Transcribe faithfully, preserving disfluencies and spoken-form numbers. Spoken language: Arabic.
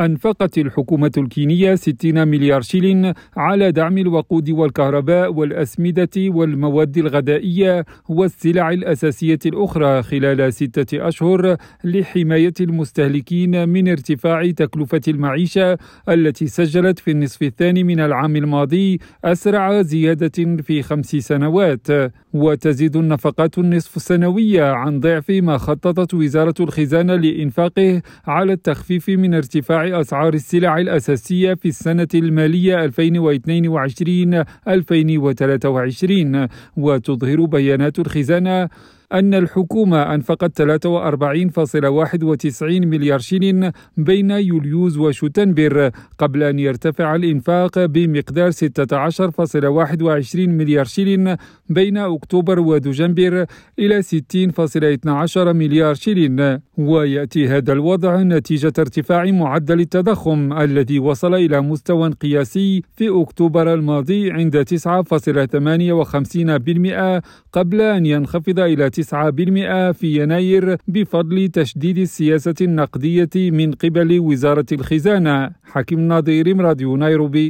أنفقت الحكومة الكينية ستين مليار شيلين على دعم الوقود والكهرباء والأسمدة والمواد الغذائية والسلع الأساسية الأخرى خلال ستة أشهر لحماية المستهلكين من ارتفاع تكلفة المعيشة التي سجلت في النصف الثاني من العام الماضي أسرع زيادة في خمس سنوات. وتزيد النفقات النصف السنوية عن ضعف ما خططت وزارة الخزانة لإنفاقه على التخفيف من ارتفاع أسعار السلع الأساسية في السنة المالية ألفين واثنين وعشرين ألفين وثلاثة وعشرين. وتظهر بيانات الخزانة أن الحكومة أنفقت ثلاثة وأربعين فاصلة واحد وتسعين مليار شيلين بين يوليوز وشتنبر، قبل أن يرتفع الإنفاق بمقدار ستة عشر فاصلة واحد وعشرين مليار شيلين بين أكتوبر ودجنبر إلى ستين فاصلة اثنا عشر مليار شيلين. ويأتي هذا الوضع نتيجة ارتفاع معدل التضخم الذي وصل إلى مستوى قياسي في أكتوبر الماضي عند تسعة فاصلة ثمانية وخمسين بالمئة، قبل أن ينخفض إلى تسعة بالمئة في يناير بفضل تشديد السياسة النقدية من قبل وزارة الخزانة. حكيم ناظر، راديو نيروبي.